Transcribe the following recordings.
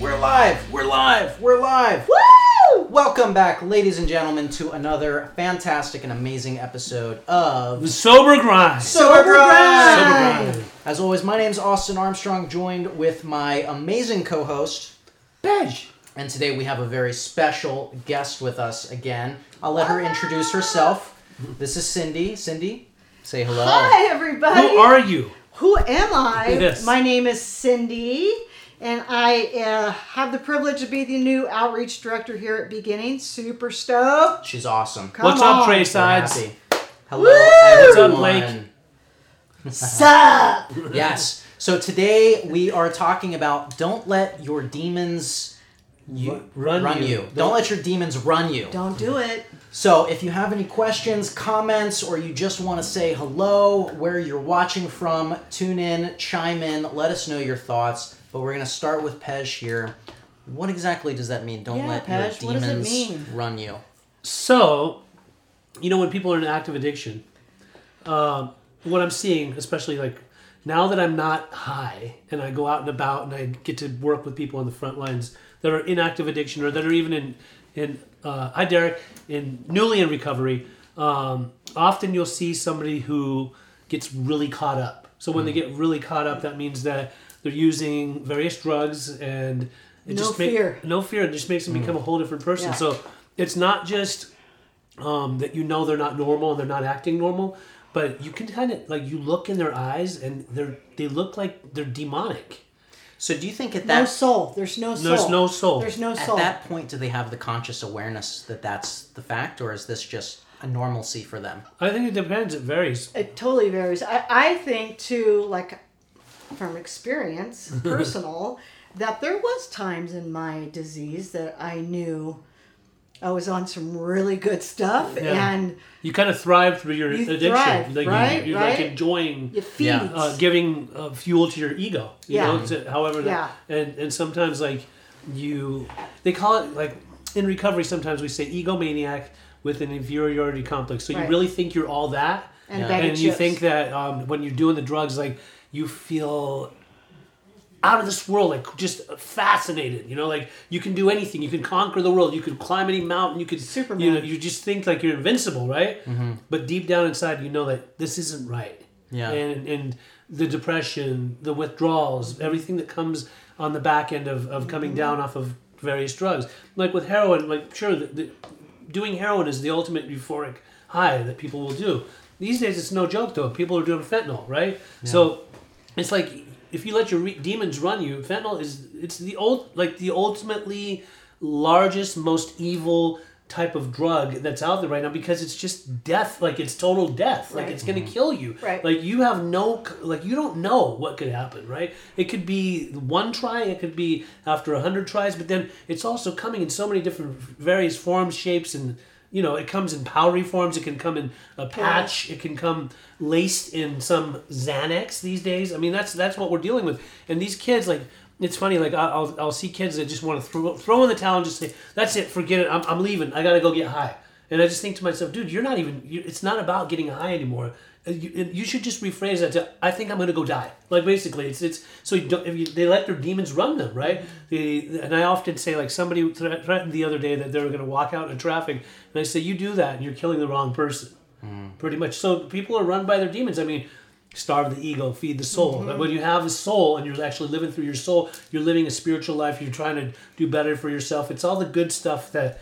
We're live! Woo! Welcome back, ladies and gentlemen, to another fantastic and amazing episode of Sober Grind! As always, my name's Austin Armstrong, joined with my amazing co-host, Bej. And today we have a very special guest with us again. I'll let her introduce herself. This is Cindy. Cindy, say hello. Hi, everybody. Who are you? Who am I? Yes. My name is Cindy, and I have the privilege to be the new outreach director here at Beginning. Super stoked. She's awesome. What's up, Trey Sides? Hello, everyone. What's up, Blake? Sup? Yes. So today we are talking about don't let your demons run you. Don't let your demons run you. Don't do it. So if you have any questions, comments, or you just want to say hello, where you're watching from, tune in, chime in, let us know your thoughts. But we're going to start with Pej here. What exactly does that mean? Don't let your demons run you. So, you know, when people are in active addiction, what I'm seeing, especially like now that I'm not high and I go out and about and I get to work with people on the front lines that are in active addiction or that are even newly in recovery, often you'll see somebody who gets really caught up. So when they get really caught up, that means that they're using various drugs and no fear. It just makes them become a whole different person. Yeah. So it's not just that they're not normal and they're not acting normal, but you can kind of you look in their eyes and they look like they're demonic. So do you think at that... There's no soul. At that point, do they have the conscious awareness that that's the fact, or is this just a normalcy for them? I think it depends. It varies. It totally varies. I think, too, from experience, personal, that there was times in my disease that I knew I was on some really good stuff, and... You kind of thrive through your addiction. You're enjoying... It feeds. Giving fuel to your ego. And sometimes, they call it, in recovery, sometimes we say egomaniac with an inferiority complex. So you really think you're all that. And you think that when you're doing the drugs, you feel out of this world, just fascinated, you can do anything, you can conquer the world, you can climb any mountain, you could Superman. You just think you're invincible, right? Mm-hmm. But deep down inside, that this isn't right. Yeah. And the depression, the withdrawals, everything that comes on the back end of coming down off of various drugs. Like with heroin, doing heroin is the ultimate euphoric high that people will do. These days, it's no joke, though. People are doing fentanyl, right? Yeah. So it's if you let your demons run you, fentanyl it's the ultimately largest, most evil type of drug that's out there right now, because it's just death, it's total death, it's going to kill you. Right. You have no, you don't know what could happen, right? It could be one try, it could be after 100 tries, but then it's also coming in so many different various forms, shapes, and it comes in powdery forms. It can come in a patch. It can come laced in some Xanax these days. I mean, that's what we're dealing with. And these kids, it's funny. I'll see kids that just want to throw in the towel and just say, "That's it, forget it. I'm leaving. I gotta go get high." And I just think to myself, "Dude, you're not even. It's not about getting high anymore. You should just rephrase that to, I think I'm gonna go die." Basically, it's so they let their demons run them, right? And I often say somebody threatened the other day that they were gonna walk out in traffic, and I say, you do that and you're killing the wrong person, pretty much. So people are run by their demons. I mean, starve the ego, feed the soul. Mm-hmm. But when you have a soul and you're actually living through your soul, you're living a spiritual life. You're trying to do better for yourself. It's all the good stuff that's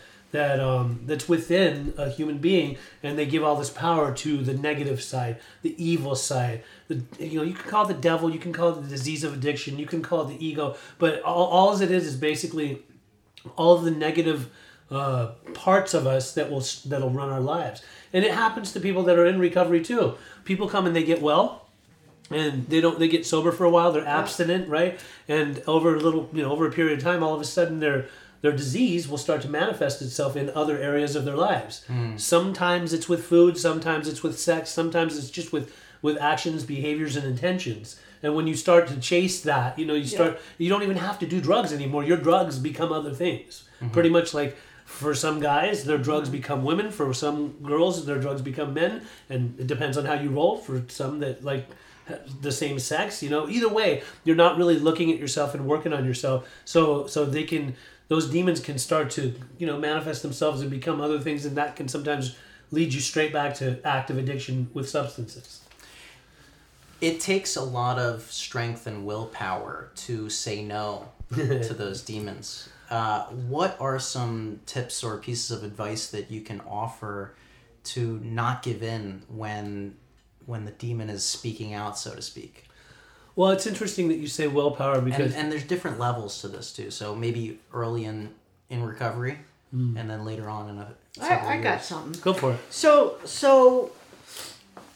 within a human being, and they give all this power to the negative side, the evil side. You can call it the devil, you can call it the disease of addiction, you can call it the ego, but all it is basically all of the negative parts of us that'll run our lives. And it happens to people that are in recovery too. People come and they get well, and they get sober for a while, they're abstinent, right? And over a period of time, all of a sudden their disease will start to manifest itself in other areas of their lives. Mm. Sometimes it's with food, sometimes it's with sex, sometimes it's just with actions, behaviors, and intentions. And when you start to chase that, you don't even have to do drugs anymore. Your drugs become other things. Mm-hmm. Pretty much for some guys, their drugs become women. For some girls, their drugs become men. And it depends on how you roll. For some that the same sex, you know, either way, you're not really looking at yourself and working on yourself. So they can, those demons can start to, you know, manifest themselves and become other things. And that can sometimes lead you straight back to active addiction with substances. It takes a lot of strength and willpower to say no to those demons. What are some tips or pieces of advice that you can offer to not give in when the demon is speaking out, so to speak? Well, it's interesting that you say willpower because... And there's different levels to this, too. So maybe early in recovery and then later on in a I got something. Go for it. So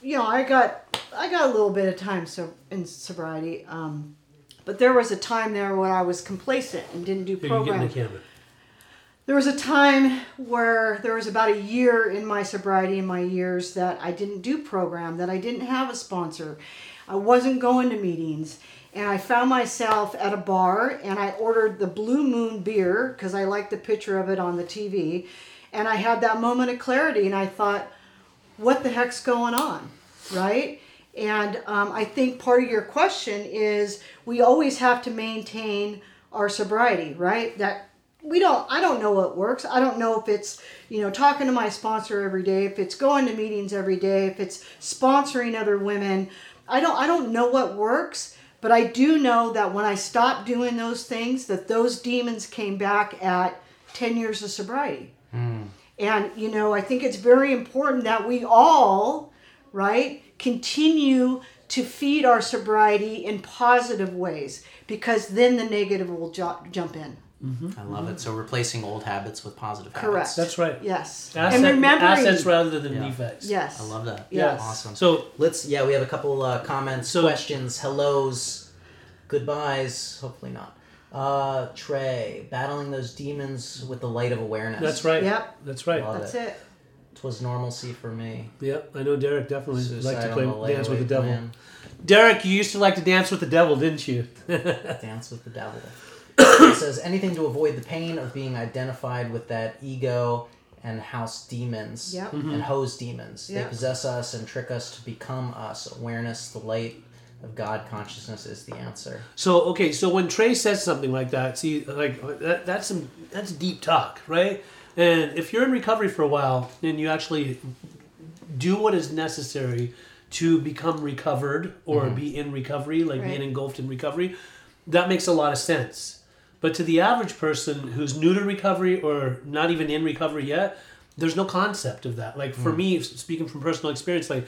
you know, I got a little bit of time in sobriety, but there was a time there when I was complacent and didn't do programs. There was a time where there was about a year in my sobriety, in my years, that I didn't do program, that I didn't have a sponsor. I wasn't going to meetings. And I found myself at a bar, and I ordered the Blue Moon beer, because I liked the picture of it on the TV. And I had that moment of clarity, and I thought, what the heck's going on, right? And I think part of your question is we always have to maintain our sobriety, right? That I don't know what works. I don't know if it's, you know, talking to my sponsor every day, if it's going to meetings every day, if it's sponsoring other women. I don't know what works, but I do know that when I stopped doing those things, that those demons came back at 10 years of sobriety. Mm. And, you know, I think it's very important that we all, right, continue to feed our sobriety in positive ways, because then the negative will jump in. Mm-hmm. I love it. So replacing old habits with positive habits. Correct. That's right. Yes. And remembering assets rather than defects. Yes. I love that. Yes. Yeah. Awesome. So let's, we have a couple comments, questions, hellos, goodbyes. Hopefully not. Trey, battling those demons with the light of awareness. That's right. Yep. That's right. Love that's it. Was normalcy for me. Yep, I know Derek definitely liked to play Dance with the Devil. Man. Derek, you used to like to dance with the devil, didn't you? Dance with the devil. It says, anything to avoid the pain of being identified with that ego and house demons and hose demons. Yep. They possess us and trick us to become us. Awareness, the light of God consciousness is the answer. So, okay, so when Trey says something like that, see, like that's deep talk, right? And if you're in recovery for a while and you actually do what is necessary to become recovered or be in recovery, like being engulfed in recovery, that makes a lot of sense. But to the average person who's new to recovery or not even in recovery yet, there's no concept of that. Like for me, speaking from personal experience, like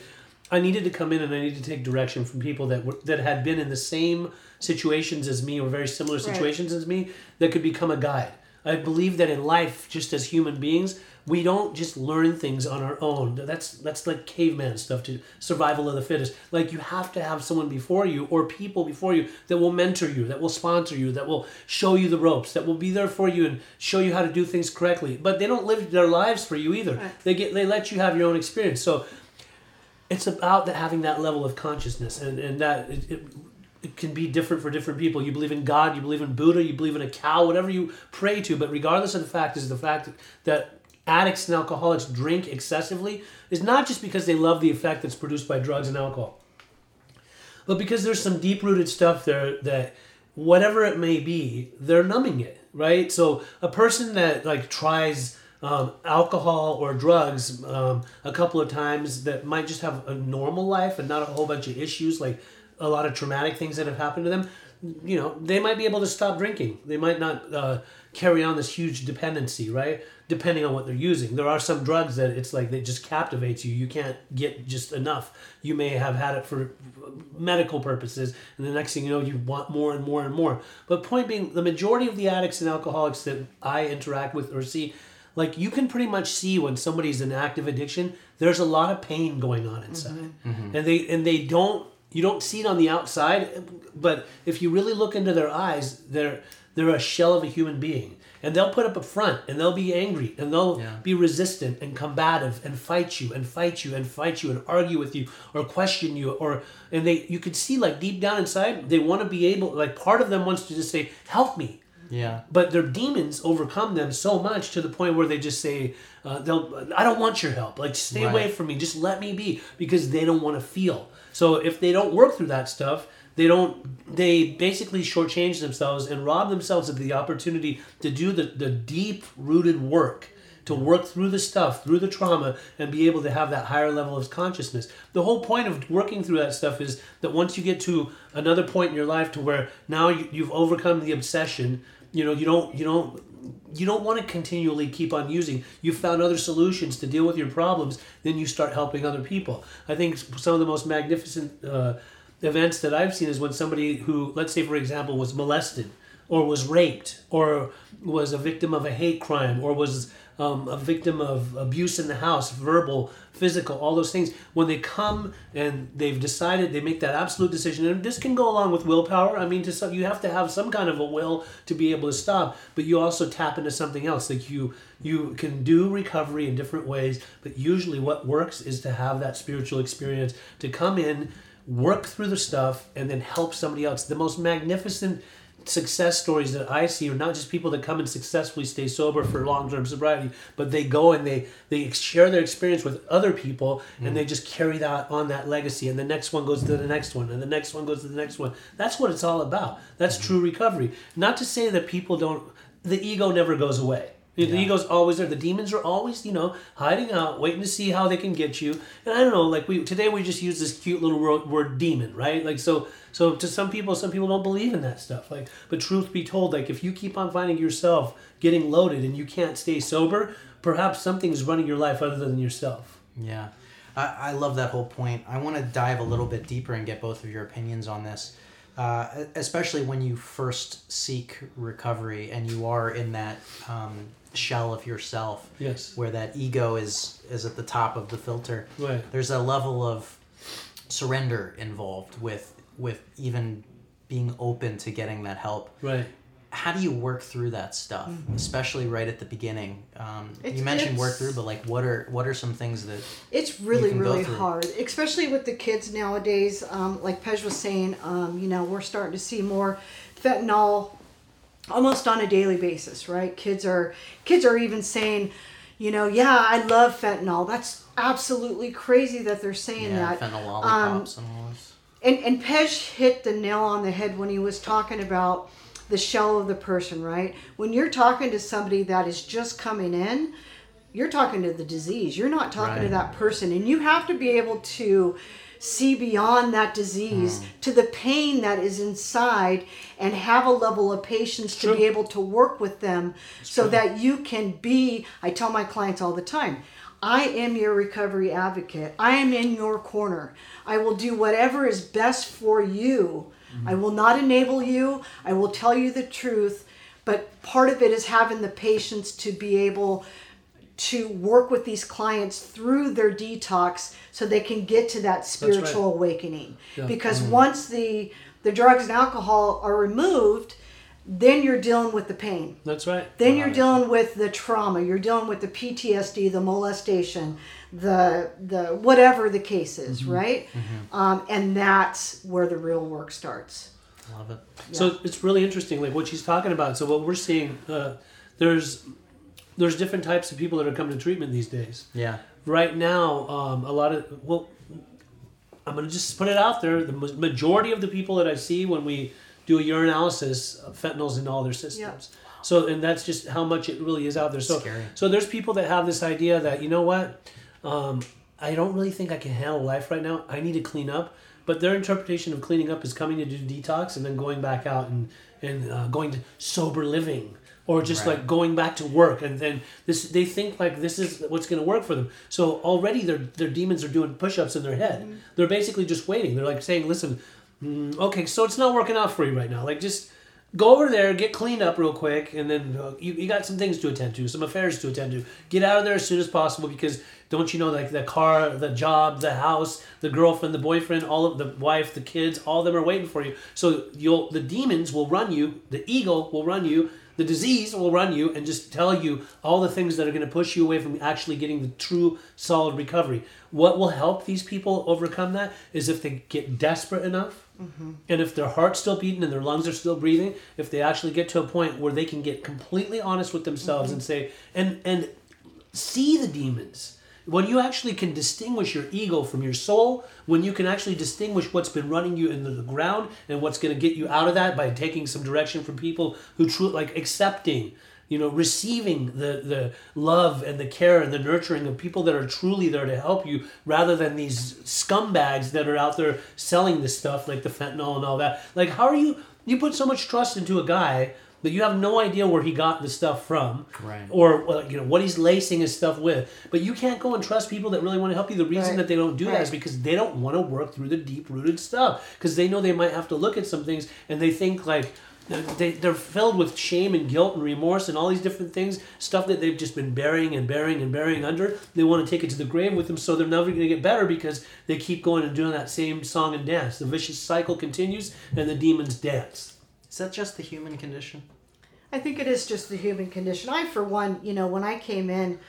I needed to come in and I needed to take direction from people that had been in the same situations as me or very similar situations as me that could become a guide. I believe that in life, just as human beings, we don't just learn things on our own. That's like caveman stuff, to survival of the fittest. Like you have to have someone before you or people before you that will mentor you, that will sponsor you, that will show you the ropes, that will be there for you and show you how to do things correctly. But they don't live their lives for you either. Right. They let you have your own experience. So it's about having that level of consciousness and that... It can be different for different people. You believe in God, you believe in Buddha, you believe in a cow, whatever you pray to. But regardless of the fact that addicts and alcoholics drink excessively is not just because they love the effect that's produced by drugs and alcohol, but because there's some deep-rooted stuff there that whatever it may be, they're numbing it, right? So a person that like tries alcohol or drugs a couple of times that might just have a normal life and not a whole bunch of issues like a lot of traumatic things that have happened to them, you know, they might be able to stop drinking. They might not carry on this huge dependency, right? Depending on what they're using. There are some drugs that it's like they just captivates you. You can't get just enough. You may have had it for medical purposes, and the next thing you know, you want more and more and more. But point being, the majority of the addicts and alcoholics that I interact with or see, like you can pretty much see when somebody's in active addiction, there's a lot of pain going on inside. Mm-hmm. Mm-hmm. You don't see it on the outside, but if you really look into their eyes, they're a shell of a human being. And they'll put up a front, and they'll be angry, and they'll be resistant and combative and fight you and argue with you or question you. You could see like deep down inside, they want to be able, like part of them wants to just say, help me. Yeah. But their demons overcome them so much to the point where they just say, I don't want your help. Like, stay away from me. Just let me be. Because they don't want to feel. So if they don't work through that stuff, they basically shortchange themselves and rob themselves of the opportunity to do the deep-rooted work, to work through the stuff, through the trauma, and be able to have that higher level of consciousness. The whole point of working through that stuff is that once you get to another point in your life to where now you've overcome the obsession, you don't want to continually keep on using. You've found other solutions to deal with your problems, then you start helping other people. I think some of the most magnificent events that I've seen is when somebody who, let's say for example, was molested or was raped or was a victim of a hate crime or was a victim of abuse in the house, verbal, physical, all those things. When they come and they've decided, they make that absolute decision, and this can go along with willpower. I mean, you have to have some kind of a will to be able to stop, but you also tap into something else. Like you can do recovery in different ways, but usually what works is to have that spiritual experience, to come in, work through the stuff, and then help somebody else. The most magnificent success stories that I see are not just people that come and successfully stay sober for long-term sobriety, but they go and they share their experience with other people, and they just carry that on, that legacy, and the next one goes to the next one, and the next one goes to the next one. That's what it's all about. That's true recovery. Not to say that people don't, the ego never goes away. The ego's always there. The demons are always, hiding out, waiting to see how they can get you. And I don't know, like today we just use this cute little word demon, right? Like so to some people don't believe in that stuff. Like, but truth be told, like if you keep on finding yourself getting loaded and you can't stay sober, perhaps something's running your life other than yourself. Yeah. I love that whole point. I want to dive a little bit deeper and get both of your opinions on this. Especially when you first seek recovery and you are in that shell of yourself, yes, where that ego is at the top of the filter. Right. There's a level of surrender involved with even being open to getting that help. Right. How do you work through that stuff, especially right at the beginning? You mentioned work through, but what are some things that it's really, really hard, especially with the kids nowadays. Like Pej was saying, we're starting to see more fentanyl almost on a daily basis, right? Kids are even saying, I love fentanyl. That's absolutely crazy that they're saying that. Fentanyl lollipops and all this. And Pej hit the nail on the head when he was talking about the shell of the person, right? When you're talking to somebody that is just coming in, you're talking to the disease. You're not talking to that person. And you have to be able to see beyond that disease to the pain that is inside and have a level of patience to be able to work with them that you can be. I tell my clients all the time, I am your recovery advocate. I am in your corner. I will do whatever is best for you. I will not enable you. I will tell you the truth. But part of it is having the patience to be able to work with these clients through their detox so they can get to that spiritual awakening. Yeah. Because once the drugs and alcohol are removed, then you're dealing with the pain. That's right. Then you're dealing with the trauma. You're dealing with the PTSD, the molestation, the whatever the case is, right? Mm-hmm. And that's where the real work starts. Love it. Yeah. So it's really interesting, like what she's talking about. So what we're seeing, there's different types of people that are coming to treatment these days. Yeah. Right now, I'm going to just put it out there. The majority of the people that I see when we do a urinalysis, fentanyl's in all their systems. Yeah. So, and that's just how much it really is out there. So, scary. So there's people that have this idea that, you know what, I don't really think I can handle life right now. I need to clean up. But their interpretation of cleaning up is coming to do detox and then going back out and going to sober living. Or just like going back to work, and then they think like this is what's going to work for them. So already their demons are doing push-ups in their head. Mm-hmm. They're basically just waiting. They're like saying, listen, okay, so it's not working out for you right now. Like just go over there, get cleaned up real quick, and then you got some things to attend to, some affairs to attend to. Get out of there as soon as possible because don't you know like the car, the job, the house, the girlfriend, the boyfriend, all of the wife, the kids, all of them are waiting for you. So the demons will run you, the ego will run you, the disease will run you and just tell you all the things that are going to push you away from actually getting the true, solid recovery. What will help these people overcome that is if they get desperate enough, and if their heart's still beating and their lungs are still breathing, if they actually get to a point where they can get completely honest with themselves and say, and see the demons. When you actually can distinguish your ego from your soul, when you can actually distinguish what's been running you into the ground and what's going to get you out of that by taking some direction from people who truly, like accepting, you know, receiving the love and the care and the nurturing of people that are truly there to help you, rather than these scumbags that are out there selling this stuff like the fentanyl and all that. Like, how are you? You put so much trust into a guy that you have no idea where he got the stuff from, right, or you know what he's lacing his stuff with. But you can't go and trust people that really want to help you. The reason that they don't do that is because they don't want to work through the deep-rooted stuff, because they know they might have to look at some things, and they think like they're filled with shame and guilt and remorse and all these different things, stuff that they've just been burying under. They want to take it to the grave with them, so they're never going to get better because they keep going and doing that same song and dance. The vicious cycle continues and the demons dance. Is that just the human condition? I think it is just the human condition. I, for one, you know, when I came in,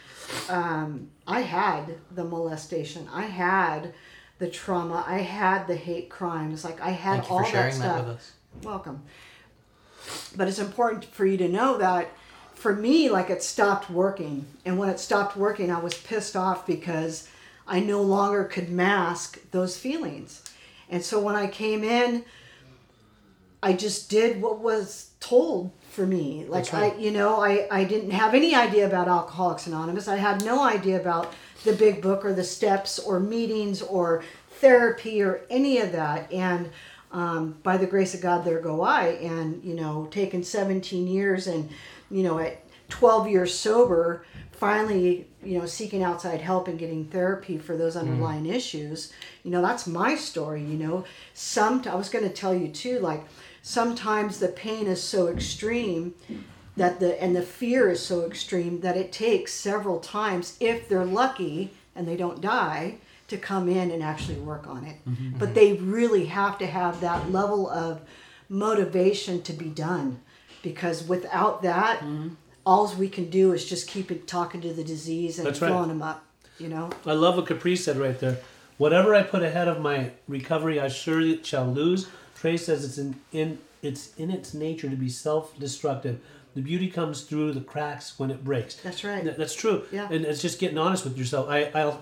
I had the molestation. I had the trauma. I had the hate crimes. Like, I had all that stuff. Thank you for sharing that with us. Welcome. But it's important for you to know that, for me, like, it stopped working. And when it stopped working, I was pissed off because I no longer could mask those feelings. And so when I came in, I just did what was told for me. Like, I didn't have any idea about Alcoholics Anonymous. I had no idea about the big book or the steps or meetings or therapy or any of that. And by the grace of God, there go I. And, you know, taking 17 years and, you know, at 12 years sober, finally, you know, seeking outside help and getting therapy for those underlying issues. You know, that's my story, you know. I was going to tell you too, like, sometimes the pain is so extreme that the fear is so extreme that it takes several times, if they're lucky and they don't die, to come in and actually work on it. Mm-hmm. But they really have to have that level of motivation to be done, because without that, all we can do is just keep it talking to the disease and filling them up, you know? I love what Capri said right there. Whatever I put ahead of my recovery, I surely shall lose. Trey says it's in its nature to be self-destructive. The beauty comes through the cracks when it breaks. That's right. That's true. Yeah. And it's just getting honest with yourself.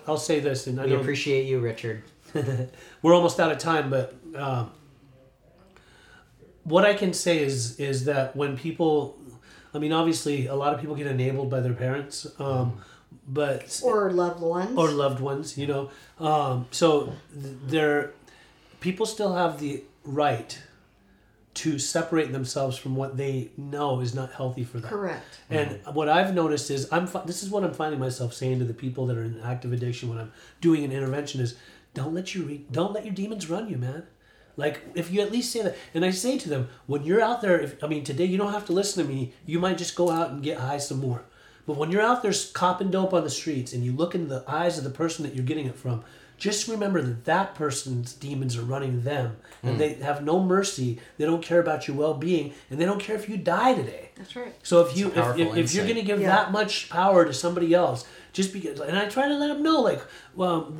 I'll say this, and we appreciate you, Richard. We're almost out of time, but what I can say is that when people, I mean, obviously, a lot of people get enabled by their parents, but or loved ones, you know. So people still have the right to separate themselves from what they know is not healthy for them. Correct. And what I've noticed is, this is what I'm finding myself saying to the people that are in active addiction when I'm doing an intervention is, don't let your demons run you, man. Like, if you at least say that, and I say to them, when you're out there, today you don't have to listen to me. You might just go out and get high some more. But when you're out there copping dope on the streets and you look in the eyes of the person that you're getting it from, just remember that person's demons are running them, and they have no mercy. They don't care about your well-being, and they don't care if you die today. That's right. So if you're going to give that much power to somebody else, just because, and I try to let them know, like, well,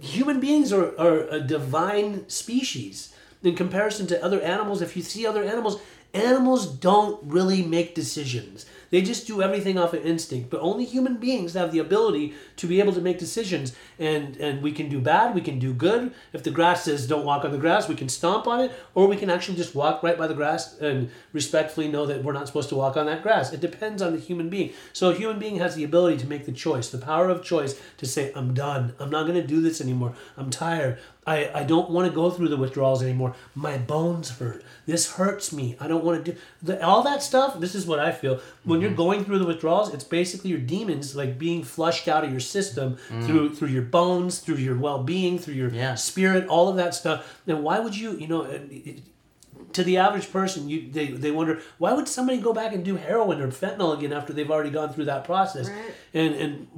human beings are a divine species in comparison to other animals. If you see other animals, animals don't really make decisions. They just do everything off of instinct. But only human beings have the ability to be able to make decisions. And we can do bad, we can do good. If the grass says don't walk on the grass, we can stomp on it. Or we can actually just walk right by the grass and respectfully know that we're not supposed to walk on that grass. It depends on the human being. So a human being has the ability to make the choice, the power of choice to say, I'm done. I'm not going to do this anymore. I'm tired. I don't want to go through the withdrawals anymore. My bones hurt. This hurts me. I don't want to do all that stuff. This is what I feel. When you're going through the withdrawals, it's basically your demons like being flushed out of your system through your bones, through your well-being, through your spirit, all of that stuff. Then why would to the average person, they wonder, why would somebody go back and do heroin or fentanyl again after they've already gone through that process? Right. And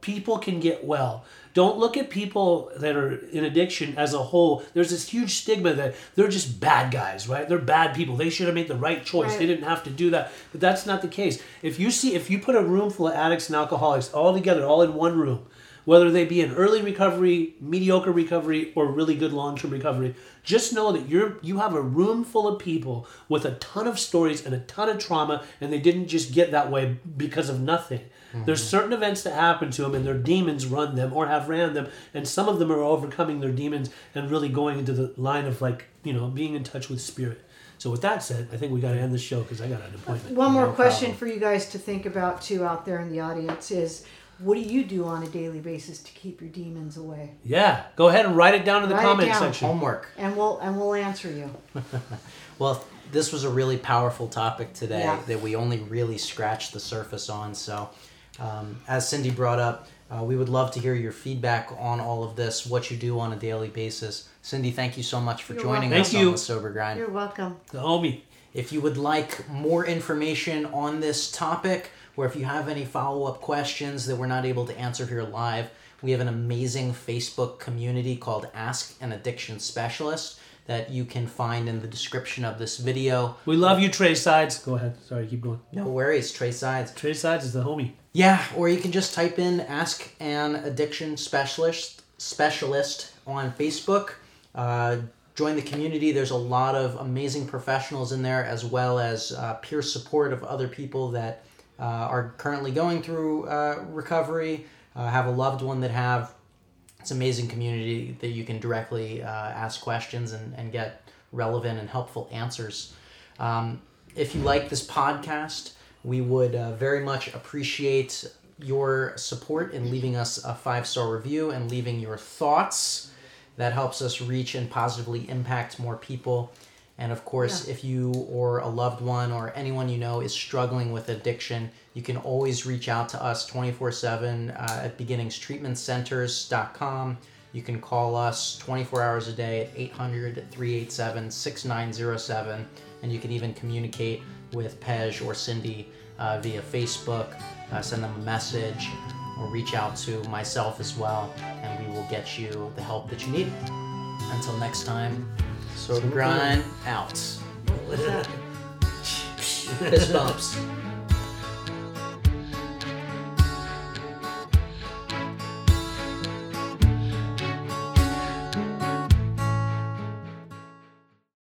people can get well. Don't look at people that are in addiction as a whole. There's this huge stigma that they're just bad guys, right? They're bad people. They should have made the right choice. Right. They didn't have to do that. But that's not the case. If you put a room full of addicts and alcoholics all together, all in one room, whether they be in early recovery, mediocre recovery, or really good long-term recovery, just know that you have a room full of people with a ton of stories and a ton of trauma, and they didn't just get that way because of nothing. Mm-hmm. There's certain events that happen to them, and their demons run them or have ran them, and some of them are overcoming their demons and really going into the line of, like, you know, being in touch with spirit. So with that said, I think we got to end the show because I got an appointment. One more question for you guys to think about too out there in the audience is, what do you do on a daily basis to keep your demons away? Yeah, go ahead and write it down in the comment section. Homework. And we'll answer you. Well, this was a really powerful topic today that we only really scratched the surface on. So as Cindy brought up, we would love to hear your feedback on all of this, what you do on a daily basis. Cindy, thank you so much for joining us on the Sober Grind. You're welcome. The homie. If you would like more information on this topic, or if you have any follow-up questions that we're not able to answer here live, we have an amazing Facebook community called Ask an Addiction Specialist that you can find in the description of this video. We love you, Trey Sides. Go ahead. Sorry, keep going. No worries, Trey Sides. Trey Sides is the homie. Yeah, or you can just type in Ask an Addiction Specialist on Facebook. Join the community. There's a lot of amazing professionals in there, as well as peer support of other people that are currently going through recovery, have a loved one that have. It's an amazing community that you can directly ask questions and get relevant and helpful answers. If you like this podcast, we would very much appreciate your support in leaving us a 5-star review and leaving your thoughts. That helps us reach and positively impact more people. And of course, if you or a loved one or anyone you know is struggling with addiction, you can always reach out to us 24/7 at beginningstreatmentcenters.com. You can call us 24 hours a day at 800-387-6907. And you can even communicate with Pej or Cindy via Facebook, send them a message, or reach out to myself as well, and we will get you the help that you need. Until next time, Sober Grind out. Fist bumps.